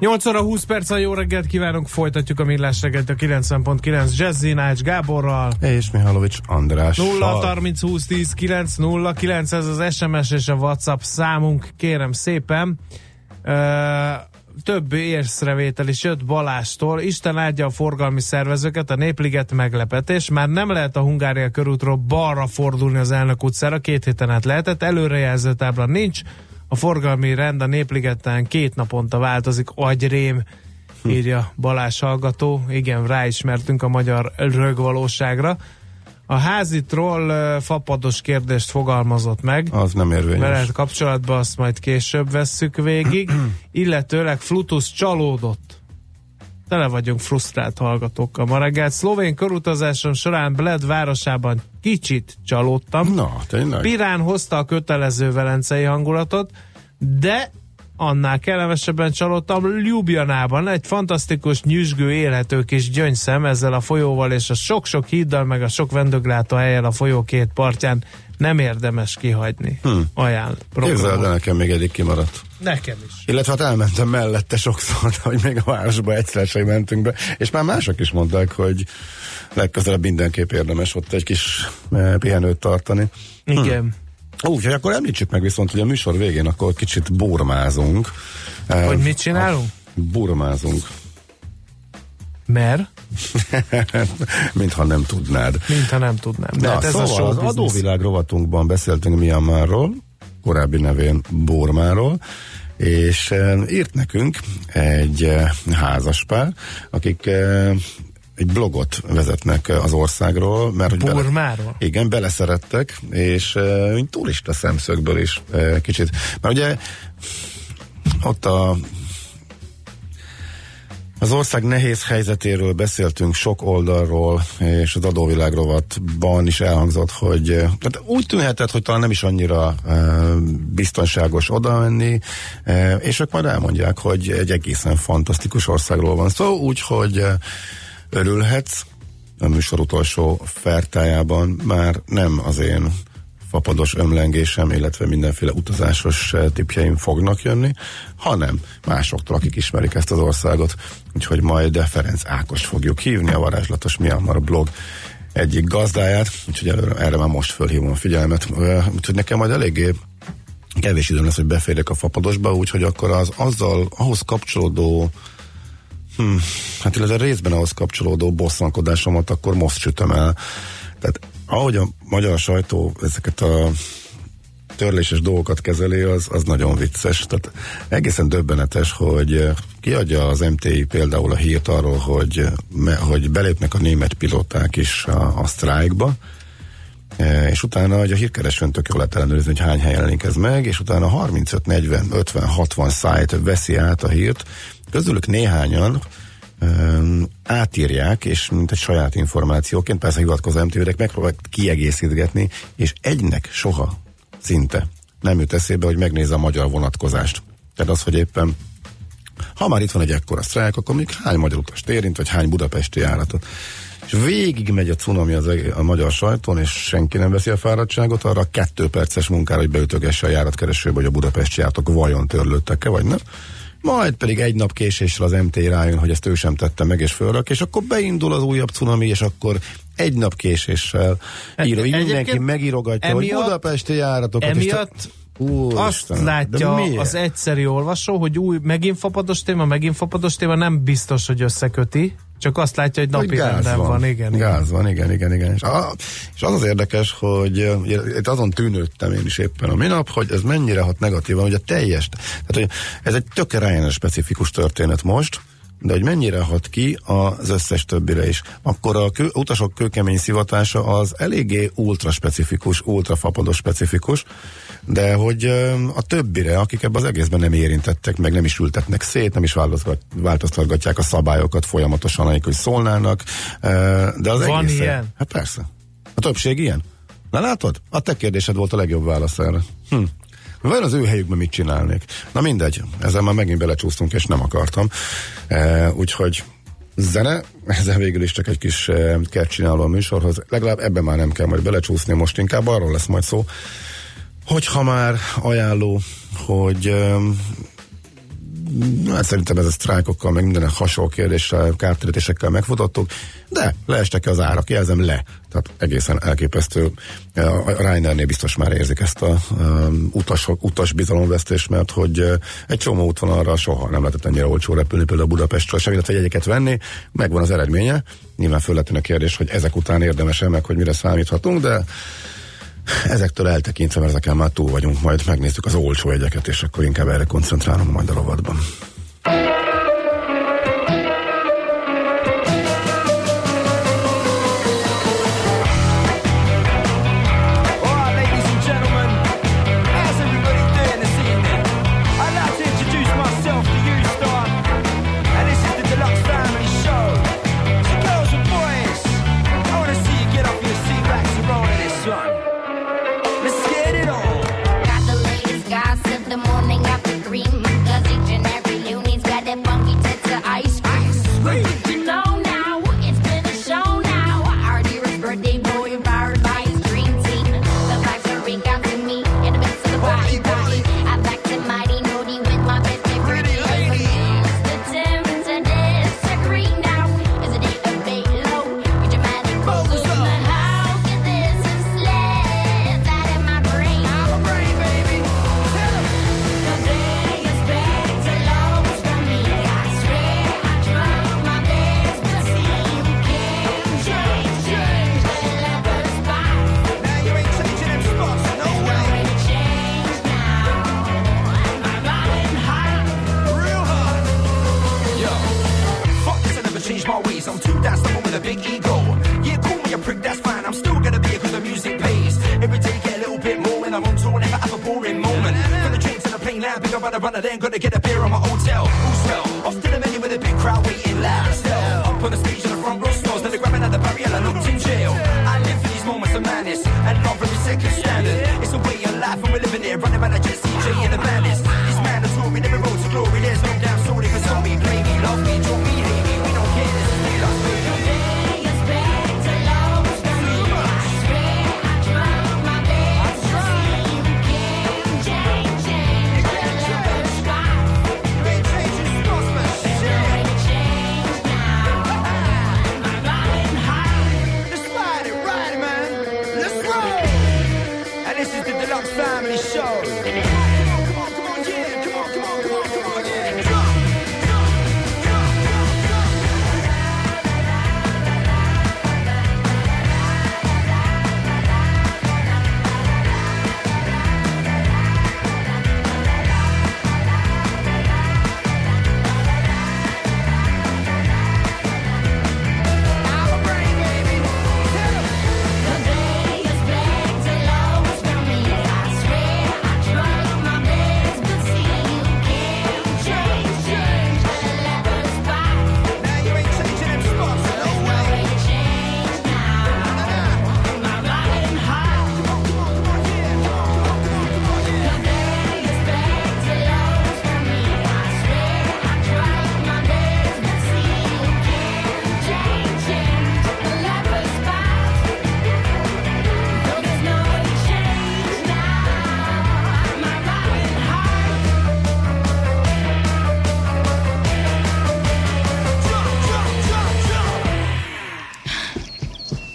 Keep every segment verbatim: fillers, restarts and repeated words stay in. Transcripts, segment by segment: nyolc óra húsz perccel jó reggelt kívánunk, folytatjuk a Millás Reggelt a kilencven egész kilenc Zsezzinács Gáborral. És Mihálovics András. nulla harminc húsz tíz kilenc nulla kilenc, ez az es em es és a WhatsApp számunk, kérem szépen. Ö- Több észrevétel is jött Balástól. Isten áldja a forgalmi szervezőket, a Népliget meglepetés. Már nem lehet a Hungária körútról balra fordulni az Elnök utcára, két héten át lehetett. Előrejelző tábla nincs. A forgalmi rend a Népligeten két naponta változik. Agyrém, írja Balázs hallgató. Igen, ráismertünk a magyar rögvalóságra. A házitról uh, fapados kérdést fogalmazott meg. Az nem érvényes. Veled kapcsolatban azt majd később vesszük végig. Illetőleg Flutus csalódott. Tele vagyunk frusztrált hallgatókkal ma reggel. Szlovén körutazásom során Bled városában kicsit csalódtam. Na, tényleg. Pirán hozta a kötelező velencei hangulatot, de annál kellemesebben csalódtam Ljubljanában. Egy fantasztikus, nyüzsgő, élhető kis gyöngyszem ezzel a folyóval és a sok-sok híddal, meg a sok vendéglátóhellyel a folyó két partján. Nem érdemes kihagyni. Hmm. Ajánl. Képzeld, de nekem még egyik kimaradt. Nekem is. Illetve hát elmentem mellette sokszor, hogy még a városba egyszer sem mentünk be, és már mások is mondták, hogy legközelebb mindenképp érdemes ott egy kis eh, pihenőt tartani. Igen. Hmm. Úgyhogy akkor említsük meg viszont, hogy a műsor végén akkor kicsit burmázunk. Hogy mit csinálunk? Burmázunk. Mert? Mintha nem tudnád. Mintha nem tudnám. De na, hát ez szóval a az adóvilág rovatunkban beszéltünk Myanmarról, korábbi nevén Burmáról, és írt nekünk egy házaspár, akik egy blogot vezetnek az országról, mert Burmáról? Bele, igen, beleszerettek, és uh, turista szemszögből is uh, kicsit. Mert ugye ott a az ország nehéz helyzetéről beszéltünk sok oldalról, és az adóvilág rovatban is elhangzott, hogy tehát úgy tűnhetett, hogy talán nem is annyira e, biztonságos oda menni, e, és ők majd elmondják, hogy egy egészen fantasztikus országról van szó, szóval úgyhogy e, örülhetsz. A műsor utolsó fertájában már nem az én fapados ömlengésem, illetve mindenféle utazásos tippjeim fognak jönni, hanem másoktól, akik ismerik ezt az országot. Úgyhogy majd Ferenc Ákos fogjuk hívni, a Varázslatos Myanmar blog egyik gazdáját, úgyhogy előre, erre már most fölhívom a figyelmet. Úgyhogy nekem majd eléggé kevés időm lesz, hogy beférjek a fapadosba, úgyhogy akkor az azzal, ahhoz kapcsolódó Hmm, hát illetve részben ahhoz kapcsolódó bosszankodásomat akkor most sütöm el. Tehát ahogy a magyar sajtó ezeket a törléses dolgokat kezeli, az, az nagyon vicces. Tehát egészen döbbenetes, hogy kiadja az em té i például a hírt arról, hogy, hogy belépnek a német pilóták is a, a sztrájkba, és utána, hogy a hírkeresőn tök jól lehet ellenőrizni, hogy hány helyen jelenik ez meg, és utána harmincöt, negyven, ötven, hatvan szájt veszi át a hírt, közülük néhányan um, átírják, és mint egy saját információként, persze hivatkozó em té vé-nek megpróbálják kiegészítgetni, és egynek soha szinte nem jut eszébe, hogy megnézze a magyar vonatkozást. Tehát az, hogy éppen ha már itt van egy ekkora sztrájk, akkor még hány magyar utast érint, vagy hány budapesti járatot. És végig megy a cunami az a magyar sajton, és senki nem veszi a fáradtságot arra a kettő perces munkára, hogy beütögesse a járatkeresőbe, hogy a budapesti járatok vajon törlődtek-e, vagy nem. Majd pedig egy nap késésre az em té i rájön, hogy ezt ő sem tette meg, és fölrak, és akkor beindul az újabb cunami, és akkor egy nap késéssel ír, mindenki megírogatja, emiatt, hogy budapesti járatokat. Emiatt is te... Úr, azt Istenem, látja az egyszeri olvasó, hogy új, megint fapados téma, megint fapados téma, nem biztos, hogy összeköti, csak azt látja, hogy napi rendben van. van. Igen, gáz van, igen, igen, igen. És, a, és az az érdekes, hogy itt azon tűnődtem én is éppen a minap, hogy ez mennyire hat negatívan, hogy a teljes, tehát hogy ez egy tök Ryanair specifikus történet most, de hogy mennyire hat ki az összes többire is. Akkor a kő, utasok kőkemény szivatása az eléggé ultra specifikus, ultra fapados specifikus, de hogy a többire, akik ebben az egészben nem érintettek, meg nem is ültetnek szét, nem is változtatgatják a szabályokat folyamatosan, anélkül, hogy szólnának. De az van egészen, ilyen? Hát persze. A többség ilyen. Na látod? A te kérdésed volt a legjobb válasz erre. Hm. Vajon az ő helyükben mit csinálnék? Na mindegy, ezzel már megint belecsúsztunk, és nem akartam. E, úgyhogy zene, ezzel végül is csak egy kis e, kertcsináló a műsorhoz. Legalább ebben már nem kell majd belecsúszni, most inkább arról lesz majd szó, hogyha már ajánló, hogy e, hát szerintem ez a sztrájkokkal, meg minden hasonló kérdéssel, kártérítésekkel megfutottuk, de leestek az árak, jelzem le. Tehát egészen elképesztő. A Ryanairnél biztos már érzik ezt a, a utas, utas bizalomvesztést, mert hogy egy csomó útvonalra soha nem lehetett ennyire olcsó repülni, például Budapestről sem, illetve jegyeket venni. Megvan az eredménye. Nyilván föl lett a kérdés, hogy ezek után érdemesen meg, hogy mire számíthatunk, de ezektől eltekintve, mert ezeken már túl vagyunk, majd megnézzük az olcsó jegyeket, és akkor inkább erre koncentrálunk majd a rovatban.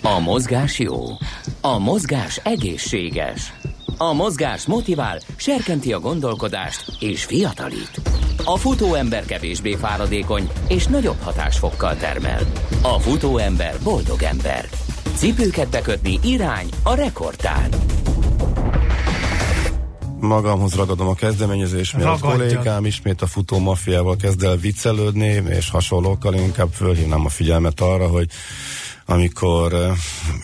A mozgás jó. A mozgás egészséges. A mozgás motivál, serkenti a gondolkodást és fiatalít. A futóember kevésbé fáradékony és nagyobb hatásfokkal termel. A futóember boldog ember. Cipőket bekötni irány a rekordtán. Magamhoz ragadom a kezdeményezést, mert a kollégám ismét a futó mafiával kezd el viccelődni, és hasonlókkal inkább fölhívnám a figyelmet arra, hogy amikor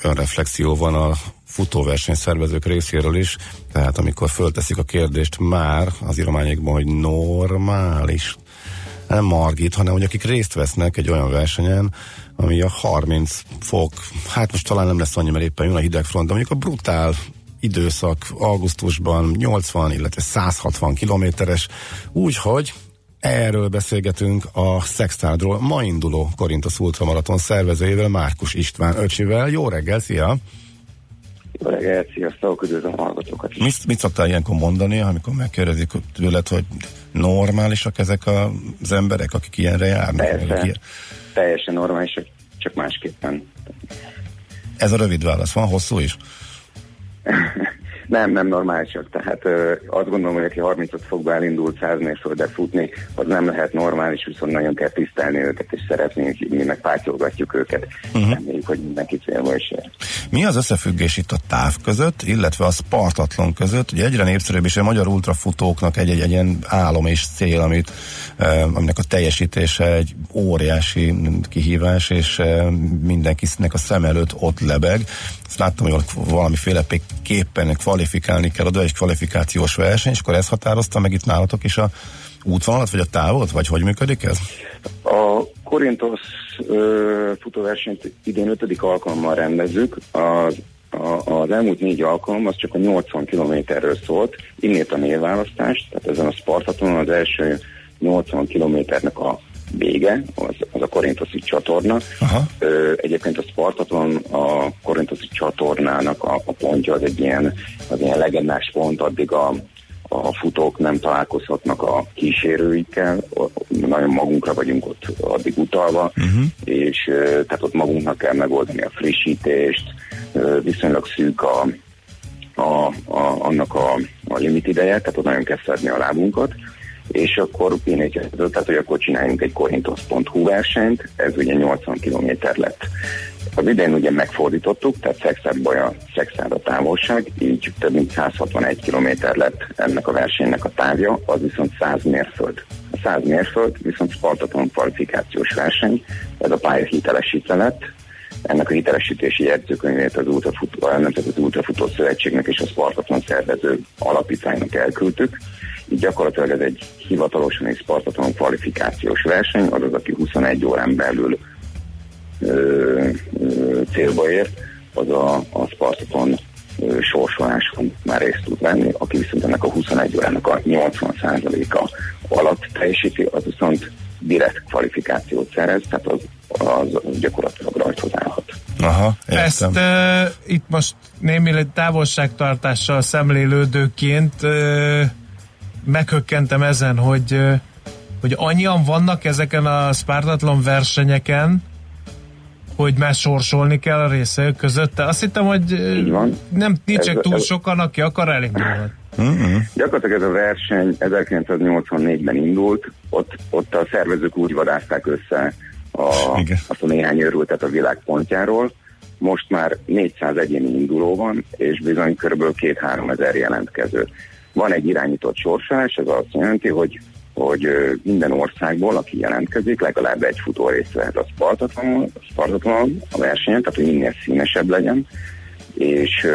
önreflexió van a futóversenyszervezők részéről is, tehát amikor fölteszik a kérdést már az írományékban, hogy normális nem Margit, hanem hogy akik részt vesznek egy olyan versenyen, ami a harminc fok, hát most talán nem lesz annyi, mert éppen jön a hidegfront, de mondjuk a brutál időszak augusztusban nyolcvan, illetve száz hatvan kilométeres, úgyhogy erről beszélgetünk a Szexárdról ma induló Korinthosz Ultramarathon szervezőjével, Márkus István öcsivel. Jó reggel, szia! Jó reggel, sziasztok, üdvözlöm a hallgatókat! Mit, mit szoktál ilyenkor mondani, amikor megkérdezik tőled, hogy normálisak ezek az emberek, akik ilyenre járnak? Persze, ilyen? Teljesen normálisak, csak másképpen. Ez a rövid válasz, van hosszú is? Nem, nem normálisak. Tehát ö, azt gondolom, hogy aki harmincöt fokba elindult száz mérföldet futni, az nem lehet normális, viszont nagyon kell tisztelni őket, és szeretnénk, mi meg pártolgatjuk őket. Uh-huh. Reméljük, hogy mindenki célba is ér. Mi az összefüggés itt a táv között, illetve a Spartathlon között? Ugye egyre népszerűbb is a magyar ultrafutóknak egy-egy ilyen álom és cél, amit, eh, aminek a teljesítése egy óriási kihívás, és eh, mindenkinek a szem előtt ott lebeg. Ezt láttam, hogy valamiféle képpen kvalifikálni kell, oda egy kvalifikációs verseny, és akkor ez határozta meg itt nálatok is a útvonalat, vagy a távot, vagy hogy működik ez? A Korinthosz ö, futóversenyt idén ötödik alkalommal rendezzük, az, a, az elmúlt négy alkalom az csak a nyolcvan kilométerről szólt, innét a névválasztás, tehát ezen a Spartathonon az első nyolcvan kilométernek a vége, az, az a korinthoszi csatorna. Ö, egyébként a Spartathlon a korinthoszi csatornának a, a pontja az egy ilyen, az ilyen legendás pont, addig a, a futók nem találkozhatnak a kísérőikkel, nagyon magunkra vagyunk ott addig utalva, uh-huh. és tehát ott magunknak kell megoldani a frissítést, viszonylag szűk a, a, a, annak a, a limit ideje, tehát ott nagyon kell szedni a lábunkat, és akkor én egy, tehát hogy akkor csináljunk egy korinthosz pont hú versenyt, ez ugye nyolcvan kilométer lett. Az idén ugye megfordítottuk, tehát Szexárd Baja, Szexárd a távolság, így több mint száz hatvanegy kilométer lett ennek a versenynek a távja, az viszont száz mérföld. A száz mérföld viszont Spartathlon kvalifikációs verseny, ez a pálya hitelesítve lett, ennek a hitelesítési jegyzőkönyvét az Ultrafutó, az Ultrafutó Szövetségnek és a Spartathlon szervező alapítványnak elküldtük. Így gyakorlatilag ez egy hivatalosan és Spartathlon kvalifikációs verseny, azaz aki huszonegy órán belül ö, ö, célba ért, az a, a Spartathlon ö, sorsoláson már részt tud venni, aki viszont ennek a huszonegy órának a nyolcvan százaléka alatt teljesíti, az viszont direkt kvalifikációt szerez, tehát az, az, az gyakorlatilag rajthoz állhat. Aha, értem. Ezt e, itt most némileg távolságtartással szemlélődőként e, meghökkentem ezen, hogy, hogy annyian vannak ezeken a Spartathlon versenyeken, hogy már sorsolni kell a részek között. De azt hittem, hogy nem nincsek túl ez, sokan, aki akar elindulni. Uh-huh. Gyakorlatilag ez a verseny ezerkilencszáznyolcvannégyben indult, ott, ott a szervezők úgy vadázták össze a, azt a néhány őrültet a világ pontjáról. Most már négyszáz egyéni induló van, és bizony körülbelül két-három ezer jelentkező. Van egy irányított sorsolás, ez azt jelenti, hogy, hogy minden országból, aki jelentkezik, legalább egy futó részt vehet a Spartathlon, a Spartathlon a versenyen, tehát hogy minél színesebb legyen, és,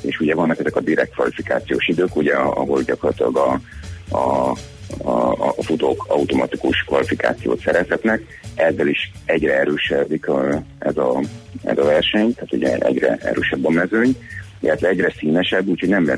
és ugye vannak ezek a direkt kvalifikációs idők, ugye, ahol gyakorlatilag a, a, a, a futók automatikus kvalifikációt szerezhetnek, ezzel is egyre erősebbik a, ez, a, ez a verseny, tehát ugye egyre erősebb a mezőny, illetve egyre színesebb, úgyhogy nem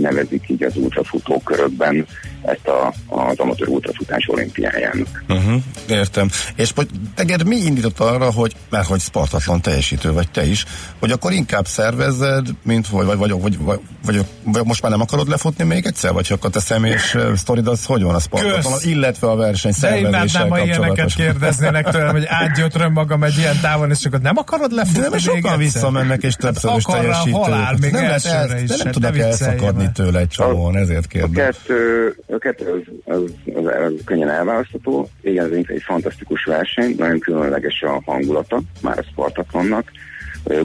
nevezik így az ultrafutó körökben ezt a, az amatőr ultrafutás olimpiájának. Uh-huh, értem. És hogy teged mi indított arra, hogy, mert hogy Spartathlon teljesítő vagy te is, hogy akkor inkább szervezed, mint hogy vagy, vagy, vagy, vagy, vagy, vagy most már nem akarod lefutni még egyszer? Vagy akkor te személyes sztorid, az hogy van a Spartathlon, illetve a verseny szervezéssel kapcsolatos? De imádnám, ha ilyeneket kérdeznének tőlem, hogy átgyötröm magam egy ilyen távon, és akkor nem akarod lefutni de még sokan egyszer? Visszamennek, és többször is teljesítő. Még nem lehet, el, is, nem tudok elszakadni el tőle egy csomóan, ezért kérdem. A kettő, a kettő az, az, az, az könnyen elválasztható. Igen, ez egy fantasztikus verseny, nagyon különleges a hangulata, már a Spartathlonnak.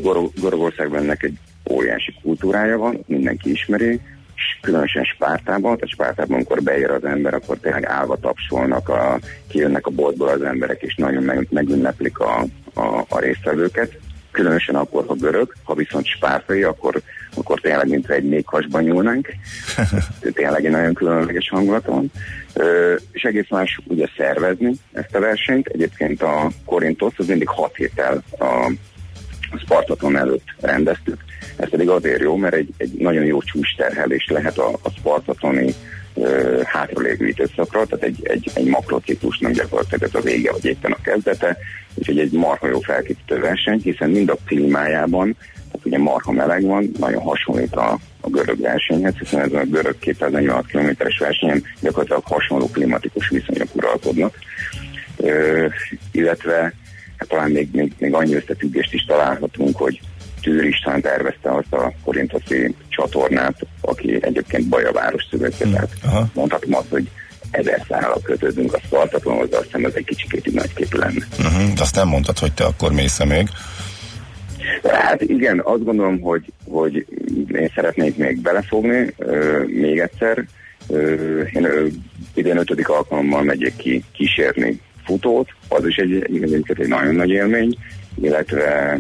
Gorog, Gorogországban ennek egy óriási kultúrája van, mindenki ismeri, különösen Spártában, tehát Spártában, amikor beér az ember, akkor tényleg állva tapsolnak, a, kijönnek a boltból az emberek, és nagyon meg, megünneplik a, a, a résztvevőket. különösen akkor, ha görög, ha viszont spártai, akkor, akkor tényleg mint egy méghasban nyúlnánk. Tényleg egy nagyon különleges hangulaton. Ö, és egész más ugye szervezni ezt a versenyt. Egyébként a Korinthosz az mindig hat héttel a Spartathlon előtt rendeztük. Ez pedig azért jó, mert egy, egy nagyon jó csúcsterhelés lehet a, a Spartathloni hátralévő időszakra, tehát egy, egy, egy makrociklusnak gyakorlatilag ez a vége, vagy éppen a kezdete, úgyhogy egy marha jó felkészítő verseny, hiszen mind a klímájában, tehát ugye marha meleg van, nagyon hasonlít a, a görög versenyhez, hiszen ezen a görög kétezer-negyvenhat kilométeres versenyen gyakorlatilag hasonló klimatikus viszonyok uralkodnak, Ö, illetve hát talán még, még, még annyi összefüggést is találhatunk, hogy Türr István tervezte azt a korinthoszi csatornát, aki egyébként Baja város szövődje, tehát hmm. mondhatom azt, hogy ezer szállal kötődünk a Spartathlonhoz, azt hiszem ez egy kicsikét nagyképű lenne. Uh-huh. De azt nem mondtad, hogy te akkor mész-e még? Hát igen, azt gondolom, hogy, hogy én szeretnék még belefogni, euh, még egyszer. Euh, én euh, idén ötödik alkalommal megyek ki kísérni futót, az is egy, egy, egy nagyon nagy élmény, illetve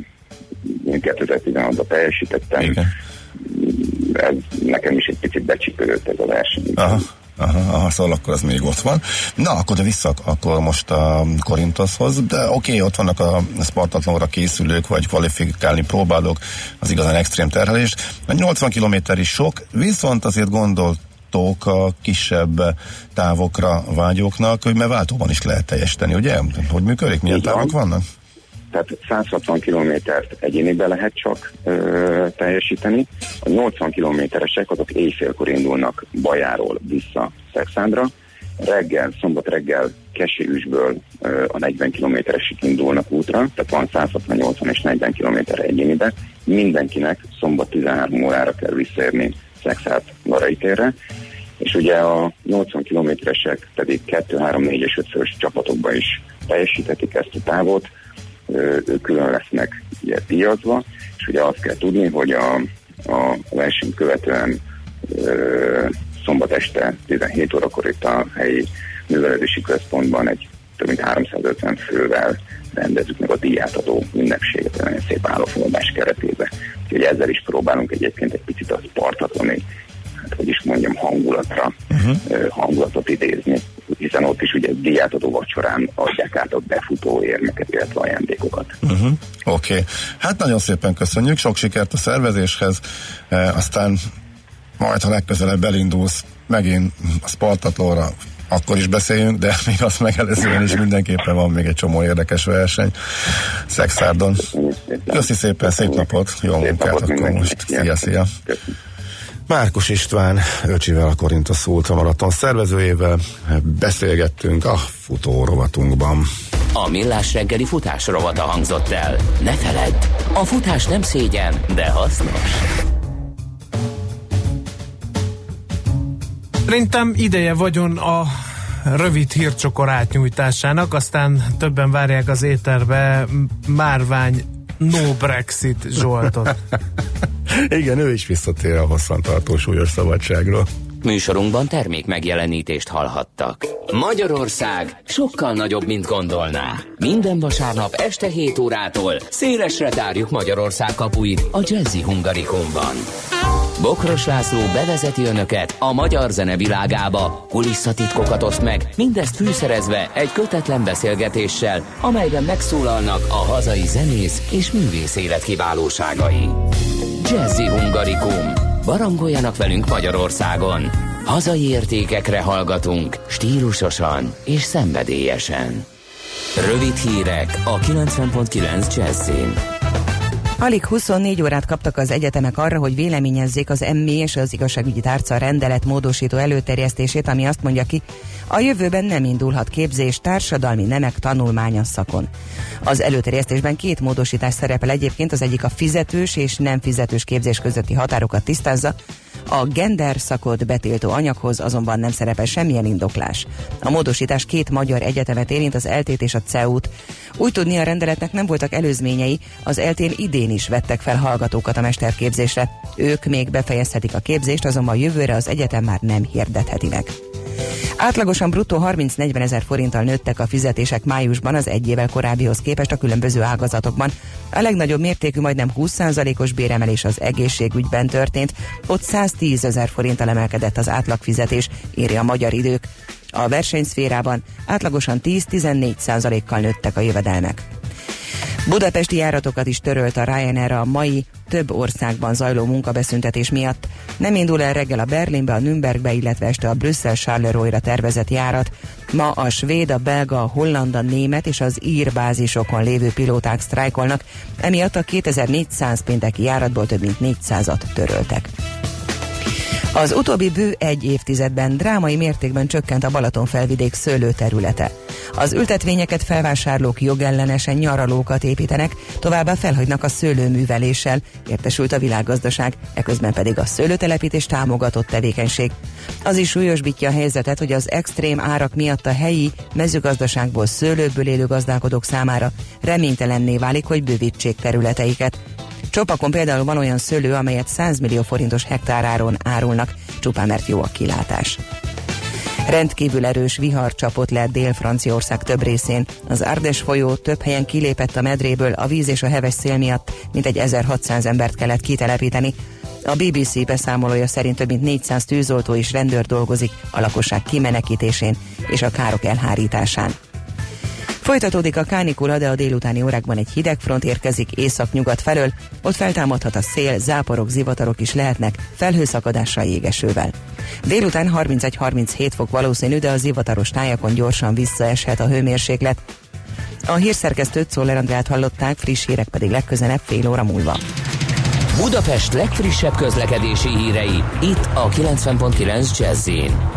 én kétezer-tizenhatban teljesítettem. Igen. Ez nekem is egy picit becsipődött ez a verseny. Aha, aha, aha, szóval akkor az még ott van. Na, akkor de vissza akkor most a Korinthoszhoz, de oké, okay, ott vannak a Spartathlonra készülők, vagy kvalifikálni próbálók, az igazán extrém terhelés. A nyolcvan kilométer is sok, viszont azért gondoltok a kisebb távokra vágyóknak, hogy mert váltóban is lehet teljesíteni, ugye? Hogy működik? Milyen igen. Távok vannak? Tehát száz hatvan kilométert egyéniben lehet csak ö, teljesíteni. A nyolcvan kilométeresek azok éjfélkor indulnak Bajáról vissza Szexárdra. Reggel, szombat reggel Kesélysből ö, a negyven kilométeresek indulnak útra, tehát van száz hatvan, nyolcvan és negyven kilométer egyéniben. Mindenkinek szombat tizenhárom órára kell visszaérni Szexárd Garai térre. És ugye a nyolcvan kilométeresek pedig kettő, három, négy és öt csapatokban is teljesíthetik ezt a távot. Ők külön lesznek ugye díjazva, és ugye azt kell tudni, hogy a, a verseny követően ö, szombat este tizenhét órakor itt a helyi művelődési központban egy több mint háromszázötven fővel rendezzük meg a díjátadó ünnepséget, egy nagyon szép állófogadás keretében. Úgyhogy ezzel is próbálunk egyébként egy picit a Spartathloni, hát hogy is mondjam, hangulatra, uh-huh. hangulatot idézni, hiszen ott is ugye díjátadó vacsorán adják át a befutó érmeket, illetve ajándékokat. Uh-huh. Oké. Okay. Hát nagyon szépen köszönjük, sok sikert a szervezéshez, e, aztán majd, ha legközelebb elindulsz megint a Spartathlonra, akkor is beszéljünk, de még azt megelőzően is mindenképpen van még egy csomó érdekes verseny Szexárdon. Köszi szépen, szép napot, jó munkát akkor most. Szia, szia. Márkus István öcsivel, a Korinthosz Ultramarathon szervezőjével beszélgettünk a futó rovatunkban. A Millás reggeli futás rovata hangzott el. Ne feledd, a futás nem szégyen, de hasznos. Szerintem ideje vagyon a rövid hírcsokor átnyújtásának, aztán többen várják az éterbe márvány No Brexit Zsoltot. Igen, ő is visszatér a hosszantartó súlyos szabadságról. Műsorunkban termék megjelenítést hallhattak. Magyarország sokkal nagyobb, mint gondolná. Minden vasárnap este hét órától szélesre tárjuk Magyarország kapuit a Jazzy Hungarikumban. Bokros László bevezeti önöket a magyar zene világába, kulisszatitkokat oszt meg, mindezt fűszerezve egy kötetlen beszélgetéssel, amelyben megszólalnak a hazai zenész és művész élet kiválóságai. Jazzy Hungarikum. Barangoljanak velünk Magyarországon. Hazai értékekre hallgatunk, stílusosan és szenvedélyesen. Rövid hírek a kilencven pont kilenc Jazzyn. Alig huszonnégy órát kaptak az egyetemek arra, hogy véleményezzék az em i és az igazságügyi tárca rendelet módosító előterjesztését, ami azt mondja ki, a jövőben nem indulhat képzés társadalmi nemek tanulmánya szakon. Az előterjesztésben két módosítás szerepel egyébként, az egyik a fizetős és nem fizetős képzés közötti határokat tisztázza, a gender szakot betiltó anyaghoz azonban nem szerepel semmilyen indoklás. A módosítás két magyar egyetemet érint, az eltét és a cé e u-t. Úgy tudni, a rendeletnek nem voltak előzményei, az eltén idén is vettek fel hallgatókat a mesterképzésre. Ők még befejezhetik a képzést, azonban jövőre az egyetem már nem hirdetheti meg. Átlagosan bruttó harminc-negyven ezer forinttal nőttek a fizetések májusban az egy évvel korábbihoz képest a különböző ágazatokban. A legnagyobb mértékű, majdnem húsz százalékos béremelés az egészségügyben történt, ott száztízezer forinttal emelkedett az átlagfizetés, írja a Magyar Idők. A versenyszférában átlagosan tíz-tizennégy százalékkal nőttek a jövedelmek. Budapesti járatokat is törölt a Ryanair a mai több országban zajló munkabeszüntetés miatt. Nem indul el reggel a Berlinbe, a Nürnbergbe, illetve este a Brüsszel-Charleroi-ra tervezett járat. Ma a svéd, a belga, a holland, a német és az ír bázisokon lévő pilóták sztrájkolnak, emiatt a kétezer-négyszáz pénteki járatból több mint négyszázat töröltek. Az utóbbi bő egy évtizedben drámai mértékben csökkent a Balatonfelvidék szőlőterülete. Az ültetvényeket felvásárlók jogellenesen nyaralókat építenek, továbbá felhagynak a szőlőműveléssel, értesült a világgazdaság, eközben pedig a szőlőtelepítés támogatott tevékenység. Az is súlyosbítja a helyzetet, hogy az extrém árak miatt a helyi mezőgazdaságból, szőlőből élő gazdálkodók számára reménytelenné válik, hogy bővítsék területeiket. Csopakon például van olyan szőlő, amelyet száz millió forintos hektáráron árulnak, csupán mert jó a kilátás. Rendkívül erős vihar csapott le Dél-Franciaország több részén. Az Ardèche folyó több helyen kilépett a medréből, a víz és a heves szél miatt mintegy ezerhatszáz embert kellett kitelepíteni. A bé bé cé beszámolója szerint több mint négyszáz tűzoltó és rendőr dolgozik a lakosság kimenekítésén és a károk elhárításán. Folytatódik a kánikula, de a délutáni órákban egy hideg front érkezik észak-nyugat felől, ott feltámadhat a szél, záporok, zivatarok is lehetnek, felhőszakadással, jégesővel. Délután harmincegy-harminchét fok valószínű, de a zivataros tájakon gyorsan visszaeshet a hőmérséklet. A hírszerkesztőt, Szoller Andrát hallották, friss hírek pedig legközelebb fél óra múlva. Budapest legfrissebb közlekedési hírei, itt a kilencven egész kilenc Jazz-en.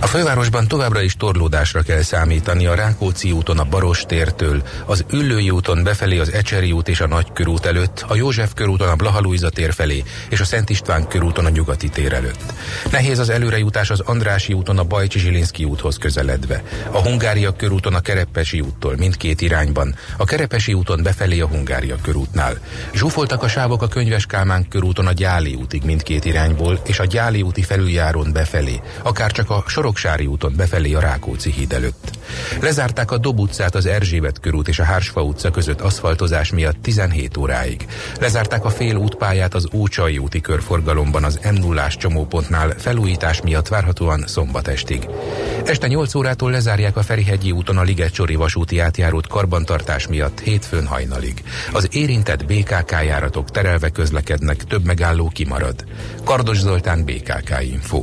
A fővárosban továbbra is torlódásra kell számítani a Rákóczi úton a Baross tértől, az Üllői úton befelé az Ecseri út és a Nagy körút előtt, a József körúton a Blaha Lujza tér felé és a Szent István körúton a Nyugati tér előtt. Nehéz az előrejutás az Andrássy úton a Bajcsy-Zsilinszky úthoz közeledve, a Hungária körúton a Kerepesi úttól mindkét irányban, a Kerepesi úton befelé a Hungária körútnál. Zsúfoltak a sávok a Könyves Kálmán körúton a Gyáli útig mindkét irányból és a Gyáli úti felüljárón befelé, akár csak a Soroksári úton befelé a Rákóczi híd előtt. Lezárták a Dob utcát az Erzsébet körút és a Hársfa utca között aszfaltozás miatt tizenhét óráig. Lezárták a félútpályát az Ócsai úti körforgalomban az em nullás csomópontnál felújítás miatt várhatóan szombat estig. Este nyolc órától lezárják a Ferihegyi úton a Ligetcsori vasúti átjárót karbantartás miatt hétfőn hajnalig. Az érintett bé ká ká járatok terelve közlekednek, több megálló kimarad. Kardos Zoltán, bé ká ká Info.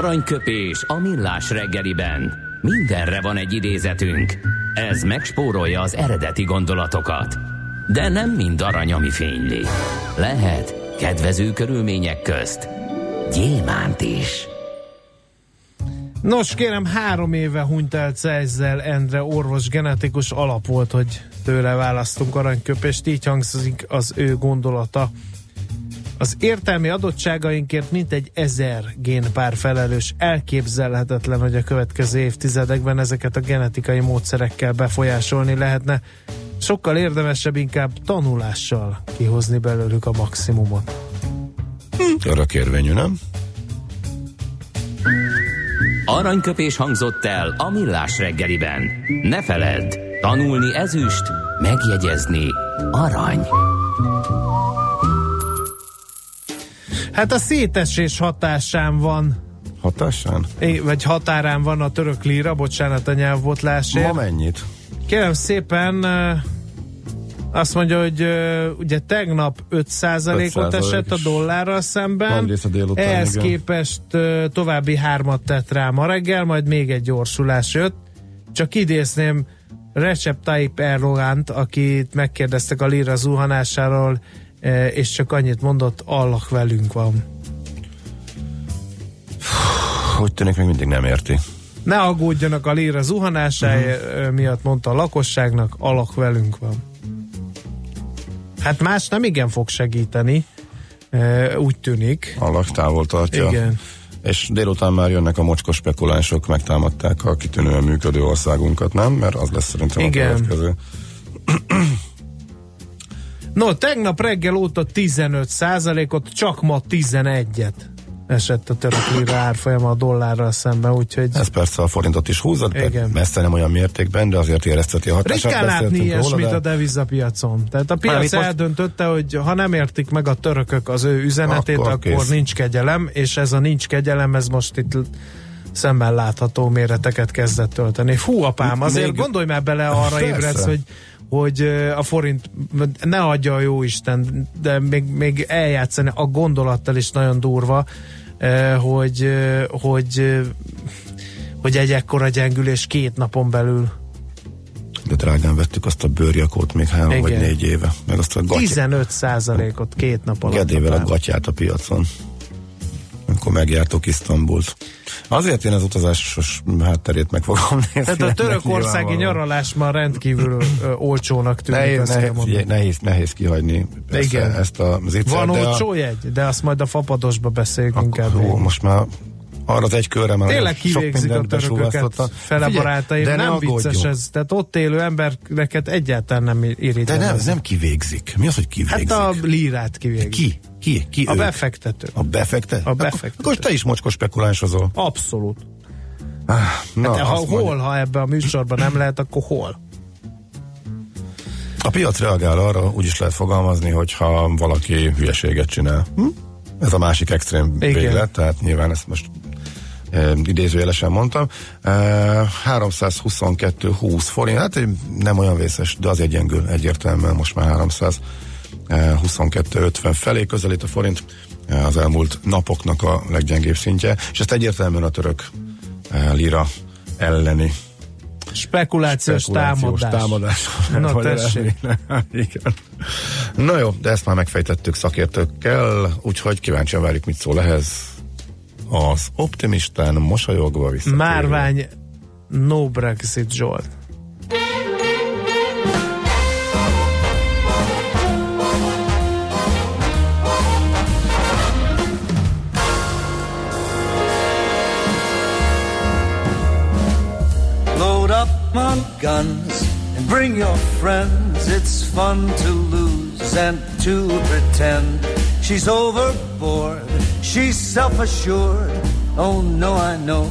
aranyköpés a Millás reggeliben. Mindenre van egy idézetünk. Ez megspórolja az eredeti gondolatokat. De nem mind arany, ami fényli. Lehet kedvező körülmények közt gyémánt is. Nos kérem, három éve hunyt el Czejszel Endre orvos, genetikus. Alap volt, hogy tőle választunk aranyköpést, így hangzik az ő gondolata. Az értelmi adottságainkért mintegy ezer génpár felelős. Elképzelhetetlen, hogy a következő évtizedekben ezeket a genetikai módszerekkel befolyásolni lehetne. Sokkal érdemesebb inkább tanulással kihozni belőlük a maximumot. Hm. Arra kérvényű, nem? Aranyköpés hangzott el a Millás reggeliben. Ne feledd, tanulni ezüst, megjegyezni arany. Hát a szétesés hatásán van. Hatásán? É, vagy határán van a török líra, bocsánat a nyelvbotlásért. Ma mennyit? Kérem szépen, azt mondja, hogy ugye tegnap öt százalékot esett a dollárral szemben. Délután, ehhez igen. képest további hármat tett rá ma reggel, majd még egy gyorsulás jött. Csak idézném Recep Tayyip Erdoğant, akit megkérdeztek a líra zuhanásáról, és csak annyit mondott, Allah velünk van. Úgy tűnik, még mindig nem érti. Ne aggódjanak a líra zuhanásája uh-huh. miatt, mondta a lakosságnak, Allah velünk van. Hát más nem igen fog segíteni, úgy tűnik. Allah távol tartja. Igen. És délután már jönnek a mocskos spekulánsok, megtámadták a kitűnően működő országunkat, nem? Mert az lesz szerintem igen. a következő. No, tegnap reggel óta tizenöt százalékot, csak ma tizenegyet esett a török lira árfolyama a dollárral szemben, úgyhogy... Ez persze a forintot is húzza, messze nem olyan mértékben, de azért érezteti a hatását. Ritkán látni ilyesmit de... a devizapiacon. Tehát a piac már eldöntötte, hogy ha nem értik meg a törökök az ő üzenetét, akkor, akkor nincs kegyelem, és ez a nincs kegyelem, ez most itt... szemmel látható méreteket kezdett tölteni. Fú, apám, azért még... gondolj már bele, arra ébredsz, hogy, hogy a forint, ne adja a jóisten, de még, még eljátszani a gondolattal is nagyon durva, hogy, hogy, hogy egy ekkora gyengülés két napon belül. De drágán vettük azt a bőrjakót még három igen. vagy négy éve. Meg azt a gatyát. tizenöt százalékot két nap alatt. Gedével a gatyát a piacon. Akkor megjártok Isztambult. Azért én az utazásos hátterét meg fogom nézni. Tehát a törökországi nyaralás már rendkívül ö, olcsónak tűnik. Nehéz, nehéz, nehéz, nehéz kihagyni ezt, ezt az icet. Van olcsó jegy, de azt majd a fapadosba beszéljünk inkább. Hú, most már arra az egy körre már tényleg kivégzik a törököket fele barátaim. De nem vicces ez. Tehát ott élő embereket egyáltalán nem irítják. De nem, ez nem kivégzik. Mi az, hogy kivégzik? Hát a lírát kivégzik. Ki? Ki? Ki a ők? Befektető. A befektető? A befektető. Akkor te is mocskos spekulánsozol. Abszolút. Ah, na, hát, ha hol, mondja. Ha ebben a műsorban nem lehet, akkor hol? A piac reagál arra, úgy is lehet fogalmazni, hogyha valaki hülyeséget csinál. Hm? Ez a másik extrém véglet, tehát nyilván ezt most e, idézőjelesen mondtam. E, háromszázhuszonkettő húsz forint, hát nem olyan vészes, de az egyengül egyértelműen most már háromszázhuszonkettő ötven felé közelít a forint, az elmúlt napoknak a leggyengébb szintje, és ezt egyértelműen a török lira elleni spekulációs, spekulációs támadás. támadás. Na tessék. Igen. Na jó, de ezt már megfejtettük szakértőkkel, úgyhogy kíváncsian várjuk, mit szól ehhez az optimistán mosolyogva visszatérő Márvány No Brexit Zsolt. Guns and bring your friends. It's fun to lose and to pretend. She's overboard, she's self-assured. Oh no, I know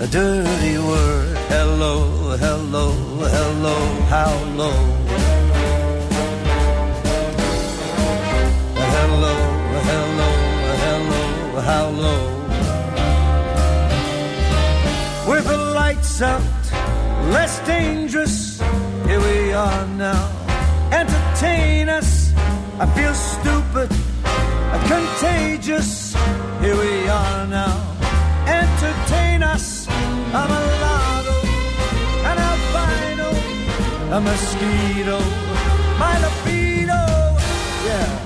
a dirty word. Hello, hello, hello, how low. Hello, hello, hello, how low. With the lights out, less dangerous, here we are now. Entertain us, I feel stupid, I'm contagious, here we are now. Entertain I'm a largo, an albino, a mosquito, my libido, yeah.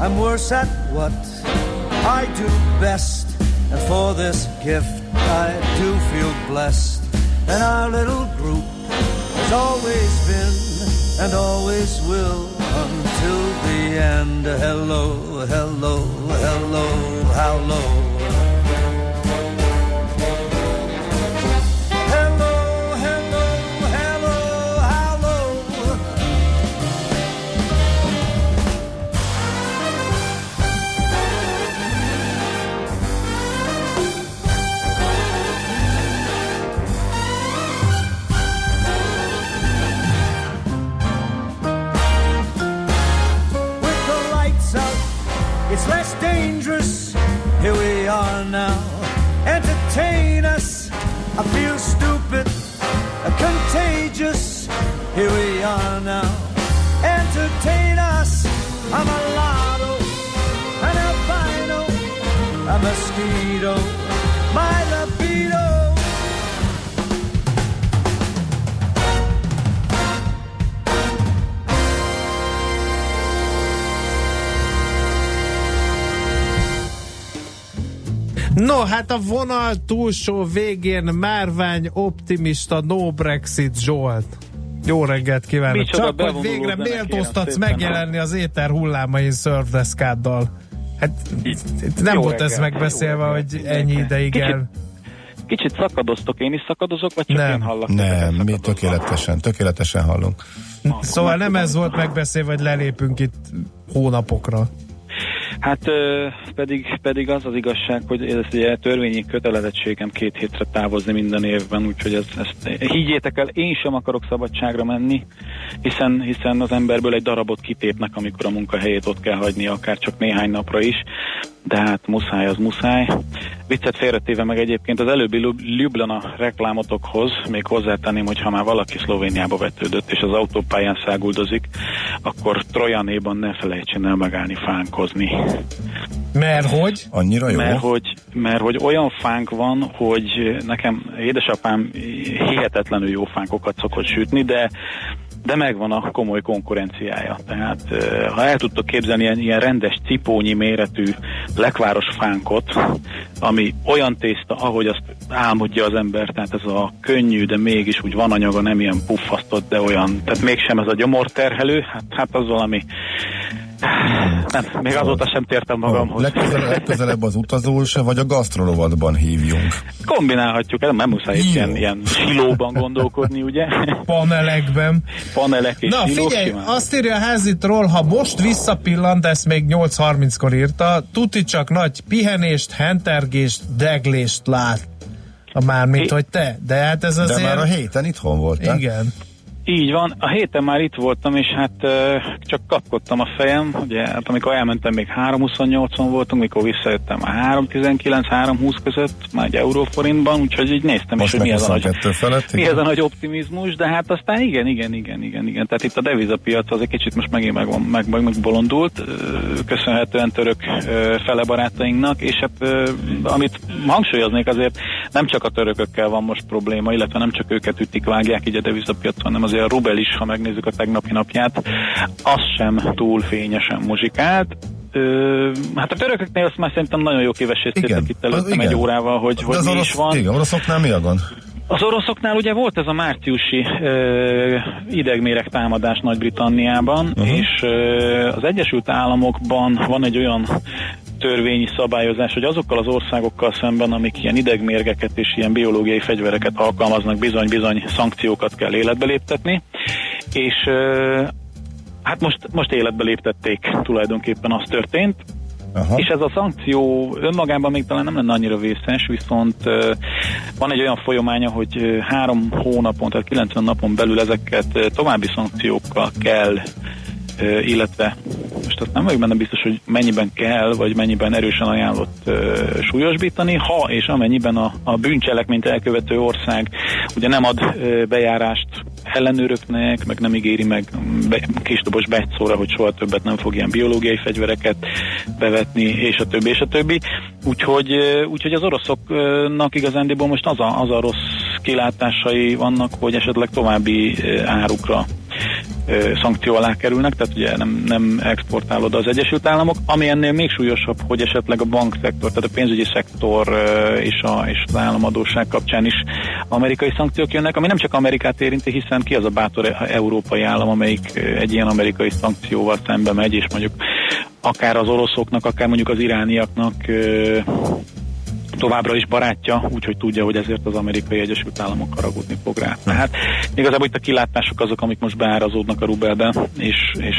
I'm worse at what I do best, and for this gift I do feel blessed. And our little group has always been and always will until the end. Hello, hello, hello, how low. Hello, hello, hello, how low. With the lights out, it's less dangerous. Here we are now. Entertain us. I feel stupid, contagious. Here we are now. Entertain us. I'm a lotto, an albino, a mosquito, my libido. No, hát a vonal túlsó végén márvány optimista No Brexit Zsolt. Jó reggelt kívánok! Micsoda, csak hogy végre méltóztatsz megjelenni az éter hullámain szörfdeszkáddal. Hát itt, itt nem volt reggelt, ez megbeszélve, hogy ennyi ideig el... Kicsit szakadoztok, én is szakadozok, vagy csak nem, én hallak? Nem, nem mi tökéletesen, tökéletesen hallunk. Szóval nem ez volt megbeszélve, hogy lelépünk itt hónapokra. Hát pedig, pedig az az igazság, hogy ez egy törvényi kötelezettségem két hétre távozni minden évben, úgyhogy ezt, ezt higgyétek el, én sem akarok szabadságra menni, hiszen, hiszen az emberből egy darabot kitépnek, amikor a munkahelyét ott kell hagyni, akár csak néhány napra is, de hát muszáj az muszáj. Viccet félretéve meg egyébként az előbbi Ljubljana reklámotokhoz még hozzátenném, hogy ha már valaki Szlovéniába vetődött és az autópályán száguldozik, akkor Trojanéban ne felejtsen el megállni fánkozni. Mert hogy? Annyira jó? Mert hogy, mert hogy olyan fánk van, hogy nekem édesapám hihetetlenül jó fánkokat szokott sütni, de de megvan a komoly konkurenciája. Tehát ha el tudtok képzelni ilyen, ilyen rendes cipónyi méretű lekváros fánkot, ami olyan tészta, ahogy azt álmodja az ember, tehát ez a könnyű, de mégis úgy van anyaga, nem ilyen puffasztott, de olyan, tehát mégsem ez a gyomorterhelő, hát, hát az valami. Nem, még azóta sem tértem magamhoz. Legközelebb, legközelebb az utazó se, vagy a gasztrolovatban hívjunk. Kombinálhatjuk, nem, nem muszáj itt ilyen, ilyen silóban gondolkodni, ugye? Panelekben. Panelek és na silók, figyelj, simán. Azt írja a házitról, ha most visszapillant, ezt még nyolc harminckor írta, tuti csak nagy pihenést, hentergést, deglést lát. Mármint, é. hogy te. De hát ez azért... De már a héten itthon voltál. Igen. Így van, a héten már itt voltam, és hát uh, csak kapkodtam a fejem, ugye, hát amikor elmentem még három huszonnyolcon voltunk, mikor visszajöttem már három tizenkilenc három húsz között, már egy euróforintban, úgyhogy így néztem most is, hogy mi ez, a nagy, felett, mi ez a nagy optimizmus, de hát aztán igen, igen, igen, igen, igen, tehát itt a devizapiac az egy kicsit most megint megvan, meg, meg, meg bolondult, köszönhetően török fele barátainknak, és hát amit hangsúlyoznék azért, nem csak a törökökkel van most probléma, illetve nem csak őket ütik, vágják így a devizapiacon, hanem azért a rubel is, ha megnézzük a tegnapi napját, az sem túl fényesen muzsikált. Ö, hát a törököknél azt már szerintem nagyon jó kiveséztétek itt előttem egy órával, hogy, hogy mi orosz, is van. Igen, oroszoknál mi a gond? Az oroszoknál ugye volt ez a márciusi ö, idegméreg támadás Nagy-Britanniában, uh-huh. és ö, az Egyesült Államokban van egy olyan törvényi szabályozás, hogy azokkal az országokkal szemben, amik ilyen idegmérgeket és ilyen biológiai fegyvereket alkalmaznak, bizony-bizony szankciókat kell életbe léptetni, és ö, hát most, most életbe léptették, tulajdonképpen az történt. Aha. És ez a szankció önmagában még talán nem lenne annyira vészes, viszont uh, van egy olyan folyamánya, hogy uh, három hónapon, tehát kilencven napon belül ezeket uh, további szankciókkal kell, uh, illetve most tehát nem vagyok benne biztos, hogy mennyiben kell, vagy mennyiben erősen ajánlott ö, súlyosbítani, ha és amennyiben a, a bűncselekményt elkövető ország ugye nem ad ö, bejárást ellenőröknek, meg nem ígéri meg be, kisdobos beegyszóra, hogy soha többet nem fog ilyen biológiai fegyvereket bevetni, és a többi, és a többi. Úgyhogy, ö, úgyhogy az oroszoknak igazándiból most az a, az a rossz kilátásai vannak, hogy esetleg további ö, árukra szankció alá kerülnek, tehát ugye nem, nem exportál oda az Egyesült Államok, ami ennél még súlyosabb, hogy esetleg a bankszektor, tehát a pénzügyi szektor és, a, és az államadóság kapcsán is amerikai szankciók jönnek, ami nem csak Amerikát érinti, hiszen ki az a bátor európai állam, amelyik egy ilyen amerikai szankcióval szembe megy, és mondjuk akár az oroszoknak, akár mondjuk az irániaknak továbbra is barátja, úgyhogy tudja, hogy ezért az amerikai Egyesült Államok haragudni fog rá. Tehát igazából itt a kilátások azok, amik most beárazódnak a rubelbe, és... És,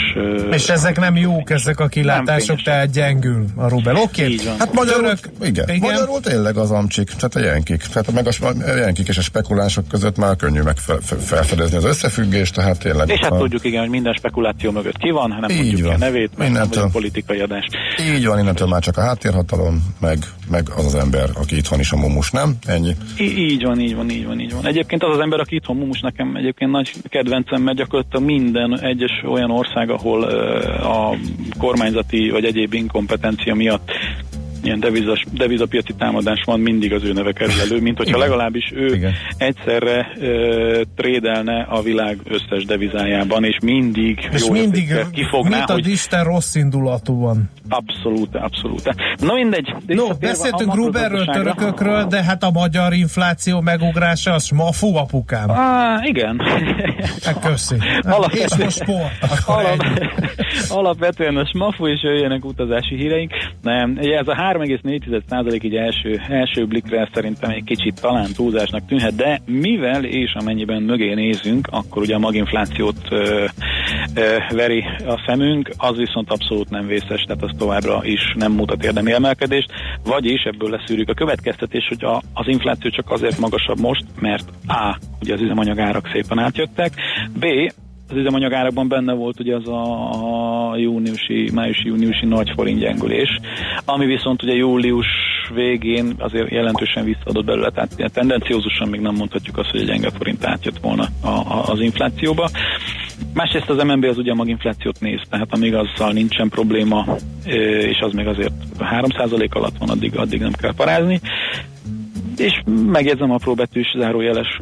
és ezek nem jók, ezek a kilátások, tehát gyengül a rubel. Oké, okay. Hát magyarul, igen. igen. Magyarul tényleg az amcsik, tehát a jenkik. Tehát meg a jenkik és a spekulánsok között már könnyű meg felfedezni az összefüggést, tehát tényleg... És hát a... tudjuk, igen, hogy minden spekuláció mögött ki van, hanem így mondjuk van. A nevét, meg innentől... nem politikai adás. Így van, innentől már csak a háttérhatalom, meg, meg az az ember, aki itthon is a mumus, nem? Ennyi. Í- így van, így van, így van, így van. Egyébként az az ember, aki itthon mumus, nekem egyébként nagy kedvencem, mert gyakorlatilag minden egyes olyan ország, ahol a kormányzati vagy egyéb inkompetencia miatt ilyen devizas, devizapiaci támadás van, mindig az ő neve kerül elő, mint hogyha legalábbis ő igen. egyszerre ö, trédelne a világ összes devizájában, és mindig és jó mindig kifogná, mit ad hogy... Isten rossz indulatúan. Abszolút, abszolút. Na mindegy. No, beszéltünk Gruberről, törökökről, de hát a magyar infláció megugrása, az ma fú apukám. Ah, igen. Köszi. És most sport. Alap, alapvetően a smafu, és jöjjenek utazási híreink. Nem, ez a három egész négy tized százalék így első, első blikre szerintem egy kicsit talán túlzásnak tűnhet, de mivel és amennyiben mögé nézünk, akkor ugye a maginflációt ö, ö, veri a szemünk, az viszont abszolút nem vészes, tehát az továbbra is nem mutat érdemi emelkedést, vagyis ebből leszűrjük a következtetés, hogy a, az infláció csak azért magasabb most, mert A. ugye az üzemanyagárak szépen átjöttek, B. az üzemanyagárakban benne volt ugye az a júniusi, májusi-júniusi nagy forint gyengülés, ami viszont ugye július végén azért jelentősen visszaadott belőle, tehát tendenciózusan még nem mondhatjuk azt, hogy a gyenge forint átjött volna a, a, az inflációba. Másrészt az em en bé az ugye a maginflációt néz, tehát amíg azzal nincsen probléma, és az még azért három százalék alatt van, addig, addig nem kell parázni. És megjegyzem a próbetűs zárójeles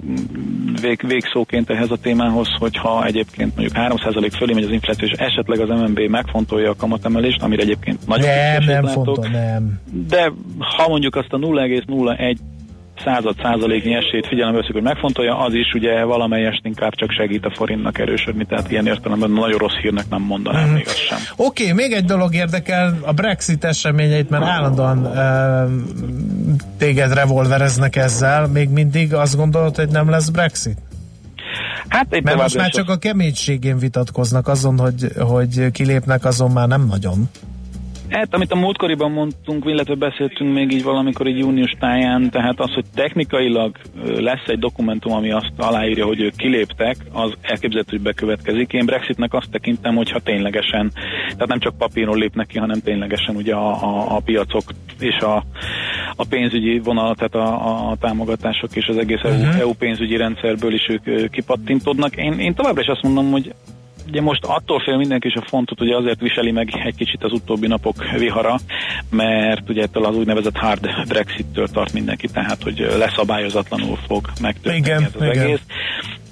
vég, végszóként ehhez a témához, hogyha egyébként mondjuk három százalék fölé megy az infláció, és esetleg az em en bé megfontolja a kamatemelést, amire egyébként nagyon nem, nem látok, fontol, nem. De ha mondjuk azt a nulla egész nulla egy század százaléknyi esélyt figyelembe veszük, hogy megfontolja, az is ugye valamelyest inkább csak segít a forintnak erősödni, tehát ilyen értelemben nagyon rossz hírnek nem mondanám mm. még azt sem. Oké, okay, még egy dolog érdekel, a Brexit eseményeit, mert állandóan uh, téged revolvereznek ezzel, még mindig azt gondolod, hogy nem lesz Brexit? Hát épp mert most már csak a keménységén vitatkoznak azon, hogy, hogy kilépnek, azon már nem nagyon. Hát, amit a múltkoriban mondtunk, illetve beszéltünk még így valamikor egy június táján, tehát az, hogy technikailag lesz egy dokumentum, ami azt aláírja, hogy ők kiléptek, az elképzelhető, hogy bekövetkezik. Én Brexitnek azt tekintem, hogyha ténylegesen, tehát nem csak papíron lépnek ki, hanem ténylegesen ugye a, a, a piacok és a, a pénzügyi vonal, tehát a, a támogatások és az egész uh-huh. é u pénzügyi rendszerből is ők kipattintodnak. Én, én továbbra is azt mondom, hogy ugye most attól fél mindenki is a fontot, ugye azért viseli meg egy kicsit az utóbbi napok vihara, mert ugye ettől az úgynevezett hard Brexit-től tart mindenki, tehát hogy leszabályozatlanul fog megtörténni igen, ez az igen. egész.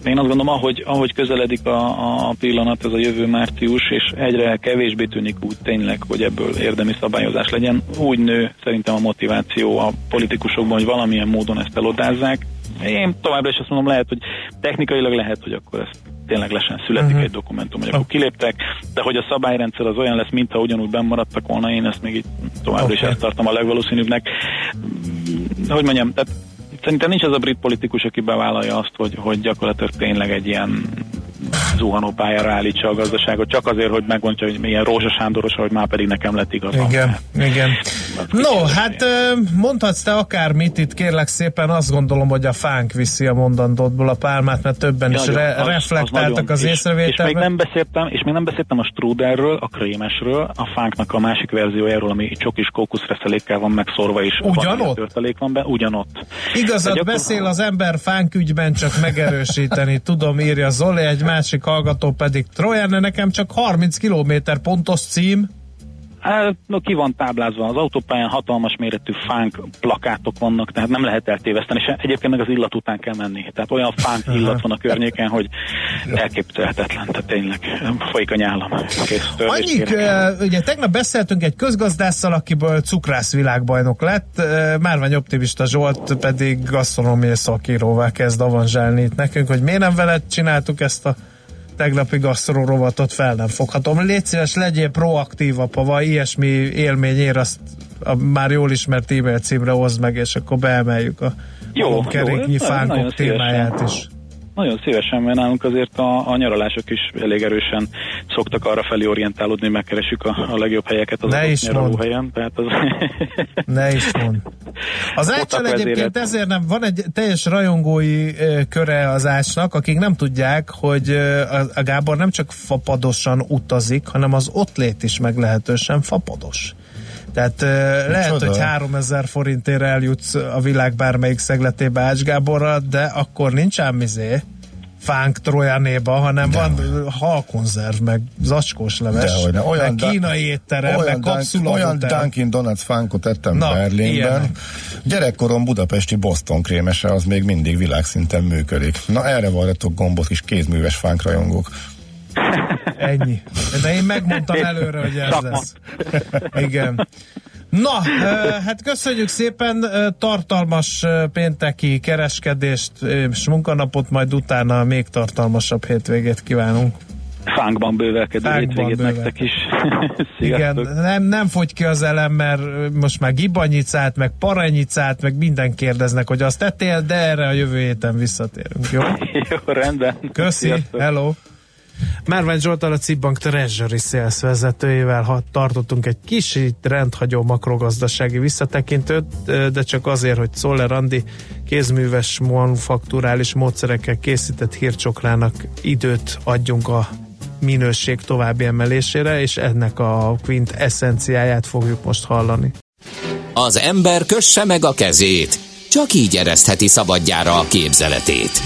Én azt gondolom, ahogy, ahogy közeledik a, a pillanat, ez a jövő március, és egyre kevésbé tűnik úgy tényleg, hogy ebből érdemi szabályozás legyen. Úgy nő szerintem a motiváció a politikusokban, hogy valamilyen módon ezt elodázzák. Én továbbra is azt mondom, lehet, hogy technikailag lehet, hogy akkor ezt tényleg lesen születik uh-huh. egy dokumentum, hogy akkor kiléptek, de hogy a szabályrendszer az olyan lesz, mintha ugyanúgy benn maradtak volna, én ezt még így továbbra okay. is ezt tartom a legvalószínűbbnek. Hogy mondjam, tehát szerintem nincs az a brit politikus, aki bevállalja azt, hogy, hogy gyakorlatilag tényleg egy ilyen zuhanópályára állítsa a gazdaságot, csak azért, hogy megmondja, hogy milyen Rózsa Sándoros, hogy már pedig nekem lett igazam. Igen, igen. No, hát mondhatsz te akármit, itt kérlek szépen, azt gondolom, hogy a fánk viszi a mondandótból a pálmát, mert többen nagyon, is re- az, reflektáltak az, az észrevételben. És, és, még nem beszéltem, és még nem beszéltem a strudelről, a krémesről, a fánknak a másik verziójáról, ami csokis kókuszreszelékkel van megszorva, és törtelék van be, ugyanott. Igazad, gyakor... beszél az ember fánk ügyben, csak megerősíteni tudom, írja Zoli, egy másik hallgató pedig Trojerne, nekem csak harminc kilométer pontos cím. No, ki van táblázva, az autópályán hatalmas méretű fánk plakátok vannak, tehát nem lehet eltéveszteni, és egyébként meg az illat után kell menni, tehát olyan fánk illat van a környéken, hogy elképzelhetetlen, tehát tényleg folyik a nyálam. Annyik, ugye tegnap beszéltünk egy közgazdásszal, akiből cukrász világbajnok lett, márvány optimista Zsolt pedig gasztronómiai szakíróvá kezd avanzsálni itt nekünk, hogy miért nem veled csináltuk ezt a tegnapi gasztró rovatot, fel nem foghatom. Légy szíves, legyél proaktívabb, ha van ilyesmi élmény, ér azt a már jól ismert e-mail címre hozd meg, és akkor beemeljük a keréknyi fánkok témáját szívesen. Is. Nagyon szívesen, mert nálunk azért a, a nyaralások is elég erősen szoktak arra felé orientálódni, megkeressük a, a legjobb helyeket az adott nyaralóhelyen. Az... Ne is mondd. Az Áccsal egyébként ezért nem, van egy teljes rajongói köre az Ácsnak, akik nem tudják, hogy a Gábor nem csak fapadosan utazik, hanem az ottlét is meglehetősen fapados. Tehát micsoda? Lehet, hogy háromezer forintért eljutsz a világ bármelyik szegletébe Ács Gáborra, de akkor nincs ám izé fánk Trojanéba, hanem de van halkonzerv, meg zacskós leves, meg kínai étterem, meg kapszula. Olyan Dunkin Donuts fánkot ettem na, Berlinben. Ilyenek. Gyerekkorom budapesti Boston krémese, az még mindig világszinten működik. Na erre varratok gombot, kis kézműves fánkrajongók. Ennyi. De én megmondtam előre, hogy ez lesz. Igen. Na, hát köszönjük szépen, tartalmas pénteki kereskedést és munkanapot, majd utána még tartalmasabb hétvégét kívánunk. Fánkban bővelkedő Fánkban hétvégét bővel. Nektek is. Igen, nem, nem fogy ki az elem, mert most már gibanyicát, meg paranyicát, meg minden kérdeznek, hogy azt tettél, de erre a jövő héten visszatérünk, jó? Jó, rendben. Köszi, sziasztok. Hello. Márvány Zsoltal, a cé i bé Bank Treasury Sales vezetőjével tartottunk egy kis rendhagyó makrogazdasági visszatekintőt, de csak azért, hogy Szoller Andi kézműves manufakturális módszerekkel készített hírcsokrának időt adjunk a minőség további emelésére, és ennek a Quint eszenciáját fogjuk most hallani. Az ember kösse meg a kezét, csak így eresztheti szabadjára a képzeletét.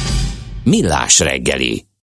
Millás reggeli.